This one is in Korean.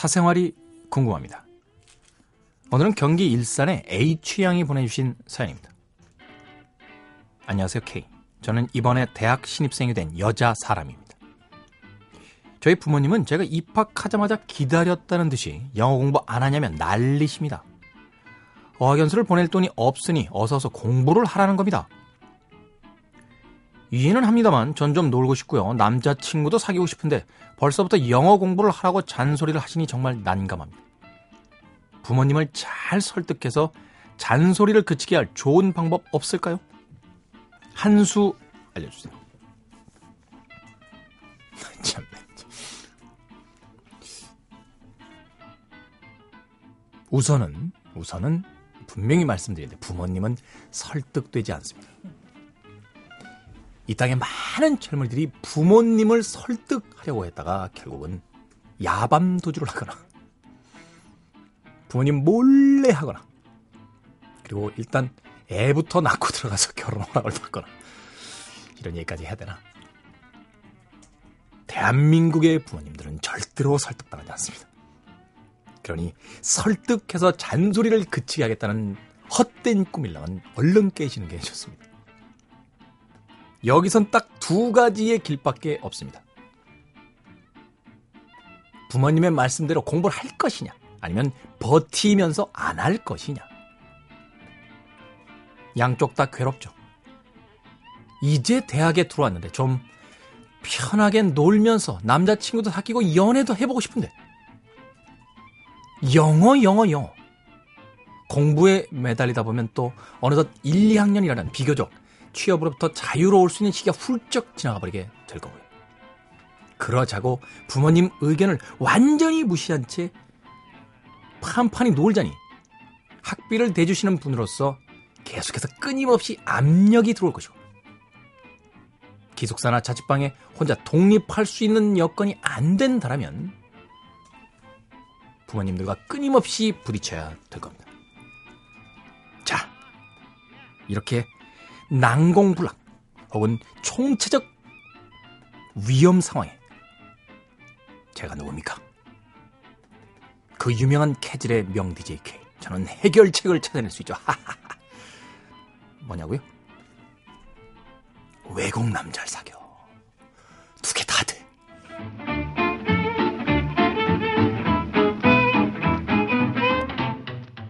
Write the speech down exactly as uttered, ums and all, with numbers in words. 사생활이 궁금합니다. 오늘은 경기 일산의 H양이 보내주신 사연입니다. 안녕하세요, 케이. 저는 이번에 대학 신입생이 된 여자 사람입니다. 저희 부모님은 제가 입학하자마자 기다렸다는 듯이 영어 공부 안 하냐면 난리십니다. 어학연수를 보낼 돈이 없으니 어서서 공부를 하라는 겁니다. 이해는 합니다만 전 좀 놀고 싶고요. 남자친구도 사귀고 싶은데 벌써부터 영어 공부를 하라고 잔소리를 하시니 정말 난감합니다. 부모님을 잘 설득해서 잔소리를 그치게 할 좋은 방법 없을까요? 한 수 알려주세요. 참. 우선은 우선은 분명히 말씀드리는데 부모님은 설득되지 않습니다. 이 땅의 많은 젊은이들이 부모님을 설득하려고 했다가 결국은 야밤도주를 하거나 부모님 몰래 하거나 그리고 일단 애부터 낳고 들어가서 결혼 허락을 받거나 이런 얘기까지 해야 되나? 대한민국의 부모님들은 절대로 설득당하지 않습니다. 그러니 설득해서 잔소리를 그치게 하겠다는 헛된 꿈일랑은 얼른 깨시는 게 좋습니다. 여기선 딱 두 가지의 길밖에 없습니다. 부모님의 말씀대로 공부를 할 것이냐 아니면 버티면서 안 할 것이냐. 양쪽 다 괴롭죠. 이제 대학에 들어왔는데 좀 편하게 놀면서 남자친구도 사귀고 연애도 해보고 싶은데 영어 영어 영어 공부에 매달리다 보면 또 어느덧 일, 이 학년이라는 비교적 취업으로부터 자유로울 수 있는 시기가 훌쩍 지나가버리게 될 거고요. 그러자고 부모님 의견을 완전히 무시한 채 판판히 놀자니 학비를 대주시는 분으로서 계속해서 끊임없이 압력이 들어올 것이고 기숙사나 자취방에 혼자 독립할 수 있는 여건이 안 된다라면 부모님들과 끊임없이 부딪혀야 될 겁니다. 자, 이렇게 난공불락 혹은 총체적 위험 상황에 제가 누굽니까? 그 유명한 캐즐의 명 디제이케이. 저는 해결책을 찾아낼 수 있죠. 뭐냐고요? 외국 남자를 사겨. 두 개 다 돼.